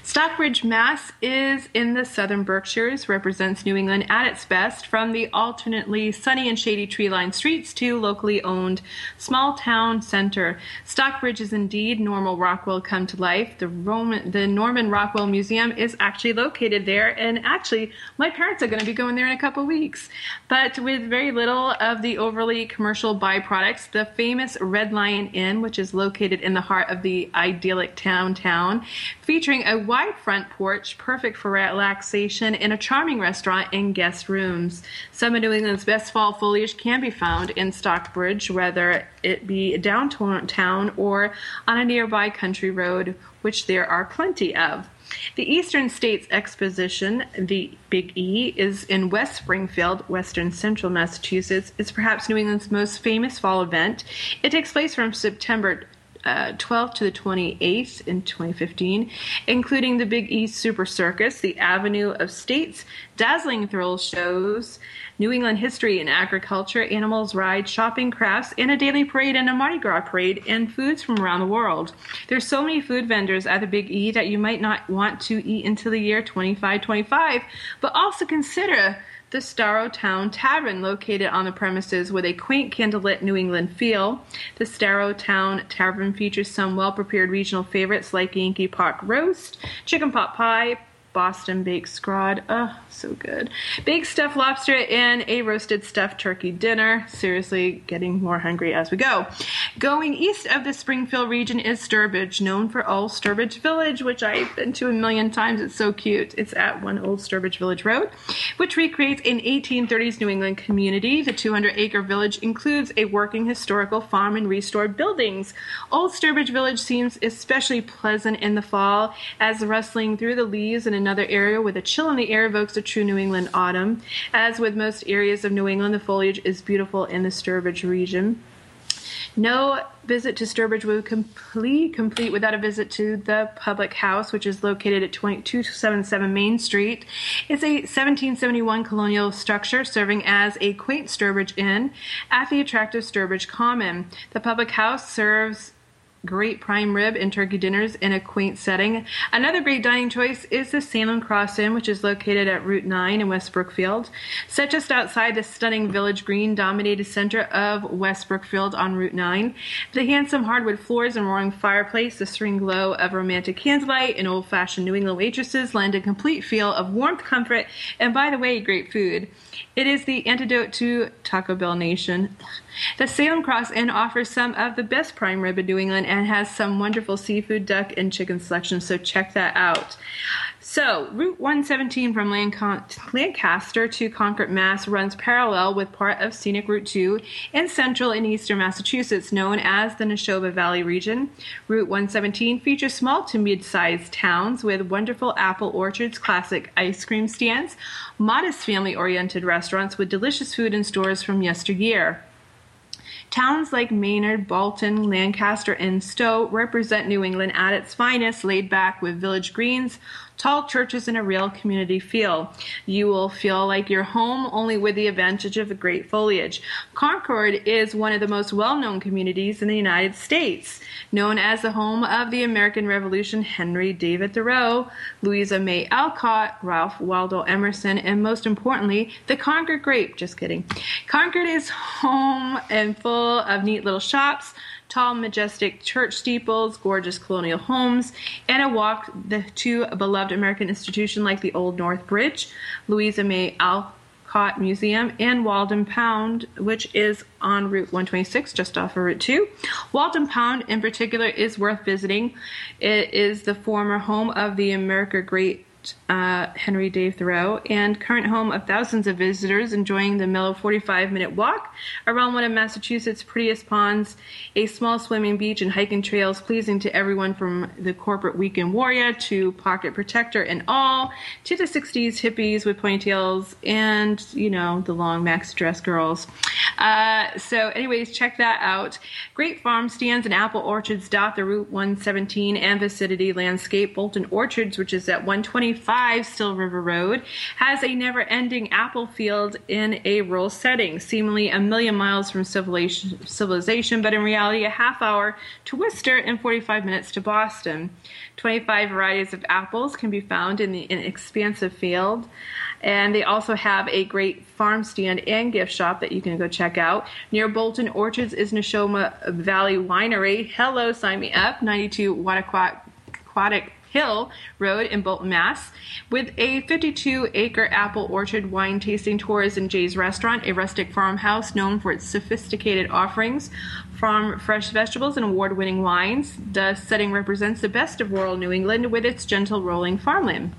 Stockbridge, Mass is in the southern Berkshires, represents New England at its best, from the alternately sunny and shady tree-lined streets to locally owned small town center. Stockbridge is indeed Norman Rockwell come to life. The Roman, the Norman Rockwell Museum is actually located there, and actually my parents are going to be going there in a couple weeks. But with very little of the overly commercial byproducts, the famous Red Lion Inn, which is located in the heart of the idyllic town town, featuring a wide front porch, perfect for relaxation, in a charming restaurant and guest rooms. Some of New England's best fall foliage can be found in Stockbridge, whether it be downtown or on a nearby country road, which there are plenty of. The Eastern States Exposition, the Big E, is in West Springfield, western central Massachusetts. It's perhaps New England's most famous fall event. It takes place from September Uh, twelfth to the twenty-eighth in twenty fifteen, including the Big East Super Circus, the Avenue of States, dazzling thrill shows, New England history and agriculture, animals, rides, shopping, crafts, and a daily parade and a Mardi Gras parade, and foods from around the world. There's so many food vendors at the Big E that you might not want to eat until the year twenty-five twenty-five, but also consider the Starro Town Tavern, located on the premises with a quaint candlelit New England feel. The Starro Town Tavern features some well-prepared regional favorites like Yankee Park Roast, Chicken Pot Pie, Boston Baked Scrod, oh, so good, baked stuffed lobster, and a roasted stuffed turkey dinner. Seriously, getting more hungry as we go. Going east of the Springfield region is Sturbridge, known for Old Sturbridge Village, which I've been to a million times. It's so cute. It's at one Old Sturbridge Village Road, which recreates an eighteen thirties New England community. The two hundred acre village includes a working historical farm and restored buildings. Old Sturbridge Village seems especially pleasant in the fall, as rustling through the leaves and another area with a chill in the air evokes a true New England autumn. As with most areas of New England, the foliage is beautiful in the Sturbridge region. No visit to Sturbridge would complete, complete without a visit to the public house, which is located at twenty-two seventy-seven Main Street. It's a seventeen seventy-one colonial structure serving as a quaint Sturbridge Inn at the attractive Sturbridge Common. The public house serves great prime rib and turkey dinners in a quaint setting. Another great dining choice is the Salmon Cross Inn, which is located at Route nine in West Brookfield. Set just outside the stunning village green dominated center of West Brookfield on Route nine, the handsome hardwood floors and roaring fireplace, the serene glow of romantic candlelight and old-fashioned New England waitresses lend a complete feel of warmth, comfort, and, by the way, great food. It is the antidote to Taco Bell Nation. The Salem Cross Inn offers some of the best prime rib in New England and has some wonderful seafood, duck, and chicken selections, so check that out. So, Route one seventeen from Lancaster to Concord, Mass. runs parallel with part of Scenic Route two in central and eastern Massachusetts, known as the Neshoba Valley region. Route one seventeen features small to mid-sized towns with wonderful apple orchards, classic ice cream stands, modest family-oriented restaurants with delicious food and stores from yesteryear. Towns like Maynard, Bolton, Lancaster, and Stowe represent New England at its finest, laid back with village greens, tall churches, and a real community feel. You will feel like you're home, only with the advantage of the great foliage. Concord is one of the most well-known communities in the United States, known as the home of the American Revolution, Henry David Thoreau, Louisa May Alcott, Ralph Waldo Emerson, and most importantly, the Concord grape. Just kidding. Concord is home and full of neat little shops, tall, majestic church steeples, gorgeous colonial homes, and a walk to a beloved American institution like the Old North Bridge, Louisa May Alcott Museum, and Walden Pound, which is on Route one twenty-six, just off of Route two. Walden Pound, in particular, is worth visiting. It is the former home of the America Great Uh, Henry Dave Thoreau and current home of thousands of visitors enjoying the mellow forty-five minute walk around one of Massachusetts' prettiest ponds, a small swimming beach, and hiking trails pleasing to everyone from the corporate weekend warrior to pocket protector and all to the sixties hippies with ponytails and, you know, the long maxi dress girls. Uh, so anyways, check that out. Great farm stands and apple orchards dot the Route one seventeen and vicinity landscape. Bolton Orchards, which is at one twenty-five Still River Road, has a never-ending apple field in a rural setting, seemingly a million miles from civilization, but in reality a half hour to Worcester and forty-five minutes to Boston. twenty-five varieties of apples can be found in the in expansive field, and they also have a great farm stand and gift shop that you can go check out. Near Bolton Orchards is Neshoba Valley Winery. Hello, sign me up. ninety-two Wattaquatic Hill Road in Bolton, Mass. With a fifty-two acre apple orchard, wine tasting tours, and Jay's Restaurant, a rustic farmhouse known for its sophisticated offerings from fresh vegetables and award-winning wines. The setting represents the best of rural New England with its gentle rolling farmland.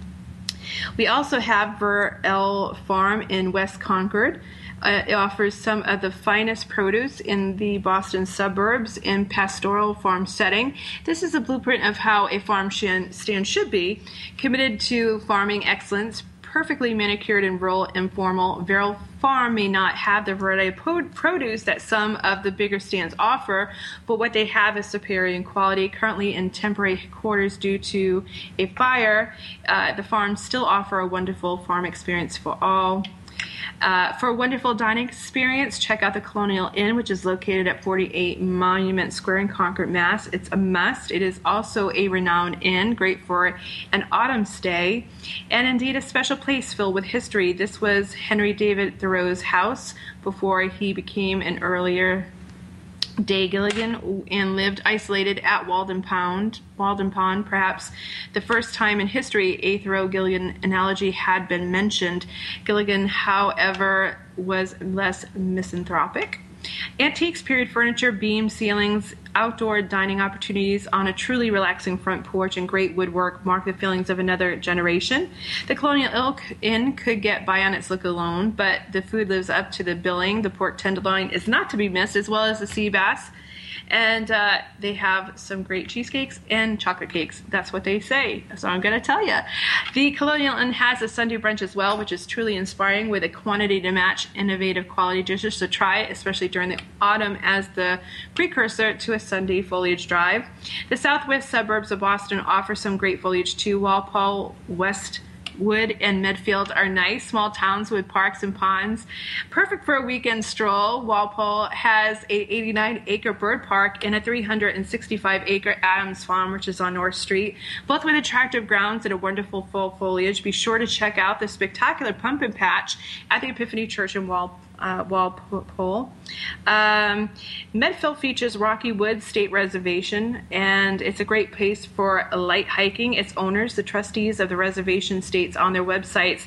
We also have Burrell Farm in West Concord. Uh, it offers some of the finest produce in the Boston suburbs in pastoral farm setting. This is a blueprint of how a farm stand should be, committed to farming excellence, perfectly manicured and rural informal. Burrell Farm may not have the variety of produce that some of the bigger stands offer, but what they have is superior in quality. Currently in temporary quarters due to a fire, uh, the farms still offer a wonderful farm experience for all. Uh, for a wonderful dining experience, check out the Colonial Inn, which is located at forty-eight Monument Square in Concord, Mass. It's a must. It is also a renowned inn, great for an autumn stay, and indeed a special place filled with history. This was Henry David Thoreau's house before he became an earlier day Gilligan and lived isolated at Walden Pound. Walden Pond, perhaps the first time in history a Thoreau-Gilligan analogy had been mentioned. Gilligan, however, was less misanthropic. Antiques, period furniture, beam ceilings, outdoor dining opportunities on a truly relaxing front porch and great woodwork mark the feelings of another generation. The Colonial Elk Inn could get by on its look alone, but the food lives up to the billing. The pork tenderloin is not to be missed, as well as the sea bass. And uh, they have some great cheesecakes and chocolate cakes. That's what they say, so I'm going to tell you. The Colonial Inn has a Sunday brunch as well, which is truly inspiring, with a quantity to match innovative quality dishes to try, especially during the autumn as the precursor to a Sunday foliage drive. The southwest suburbs of Boston offer some great foliage too. Walpole, West Wood, and Medfield are nice small towns with parks and ponds, perfect for a weekend stroll. Walpole has a eighty-nine acre bird park and a three hundred sixty-five acre Adams Farm, which is on North Street, both with attractive grounds and a wonderful fall foliage. Be sure to check out the spectacular pumpkin patch at the Epiphany Church in Walpole. Uh, Walpole. Um, Medfield features Rocky Woods State Reservation, and it's a great place for light hiking. Its owners, the trustees of the reservation, states on their websites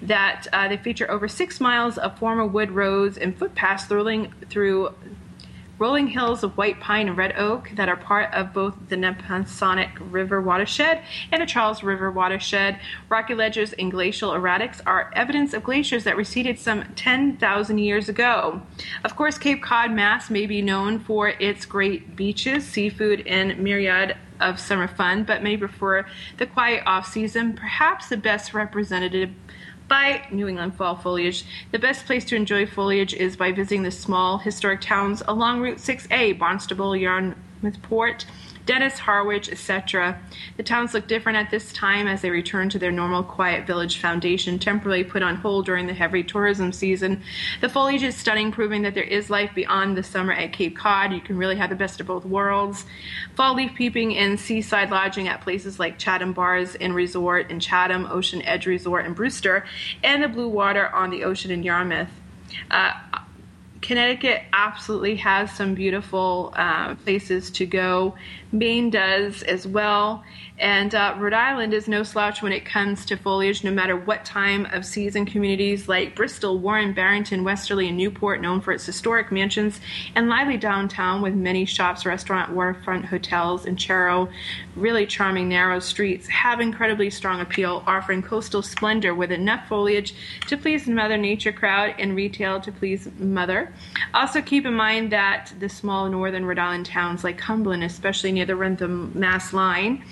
that uh, they feature over six miles of former wood roads and footpaths thrilling through rolling hills of white pine and red oak that are part of both the Neponset River watershed and the Charles River watershed. Rocky ledges and glacial erratics are evidence of glaciers that receded some ten thousand years ago. Of course, Cape Cod, Mass may be known for its great beaches, seafood, and myriad of summer fun, but may prefer the quiet off-season, perhaps the best representative by New England fall foliage. The best place to enjoy foliage is by visiting the small historic towns along Route six A, Barnstable, Yarmouthport, Dennis, Harwich, et cetera. The towns look different at this time as they return to their normal quiet village foundation, temporarily put on hold during the heavy tourism season. The foliage is stunning, proving that there is life beyond the summer at Cape Cod. You can really have the best of both worlds. Fall leaf peeping and seaside lodging at places like Chatham Bars and Resort in Chatham, Ocean Edge Resort in Brewster, and the Blue Water on the Ocean in Yarmouth. Uh, Connecticut absolutely has some beautiful uh, places to go. Maine does as well. And uh, Rhode Island is no slouch when it comes to foliage, no matter what time of season. Communities like Bristol, Warren, Barrington, Westerly, and Newport, known for its historic mansions and lively downtown with many shops, restaurant, waterfront hotels, and Charo, really charming narrow streets, have incredibly strong appeal, offering coastal splendor with enough foliage to please Mother Nature crowd and retail to please Mother. Also keep in mind that the small northern Rhode Island towns like Cumberland, especially near the Wrentham Mass line,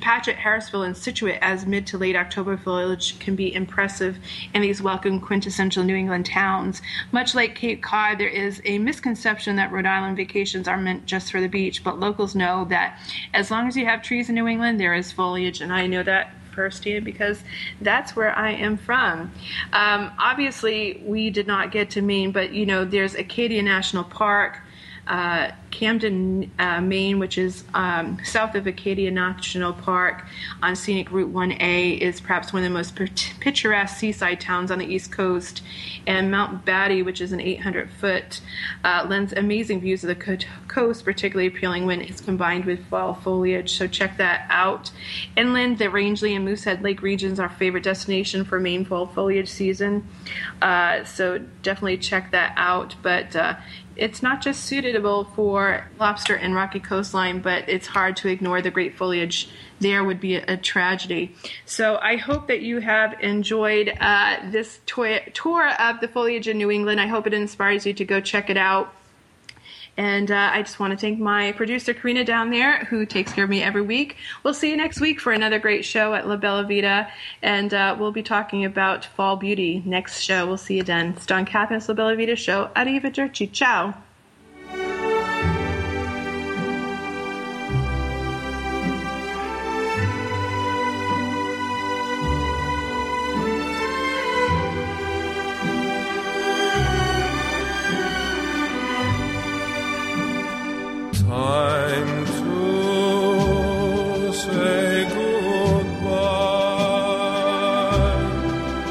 Patchett, Harrisville, and Scituate as mid to late October foliage can be impressive in these welcome quintessential New England towns. Much like Cape Cod, there is a misconception that Rhode Island vacations are meant just for the beach, but locals know that as long as you have trees in New England, there is foliage, and I know that firsthand because that's where I am from. Um, obviously, we did not get to Maine, but you know, there's Acadia National Park, Uh, Camden, uh, Maine, which is um, south of Acadia National Park on scenic Route one A, is perhaps one of the most picturesque seaside towns on the East Coast. And Mount Batty, which is an eight hundred foot, uh, lends amazing views of the co- coast, particularly appealing when it's combined with fall foliage. So check that out. Inland, the Rangeley and Moosehead Lake regions are our favorite destination for Maine fall foliage season. Uh, so definitely check that out. But uh, it's not just suitable for lobster and rocky coastline, but it's hard to ignore the great foliage. There would be a tragedy. So I hope that you have enjoyed uh, this toy- tour of the foliage in New England. I hope it inspires you to go check it out. And uh, I just want to thank my producer, Karina, down there, who takes care of me every week. We'll see you next week for another great show at La Bella Vita. And uh, we'll be talking about fall beauty next show. We'll see you then. It's Don Catherine's La Bella Vita show. Arrivederci. Ciao. Time to say goodbye.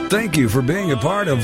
Thank you for being a part of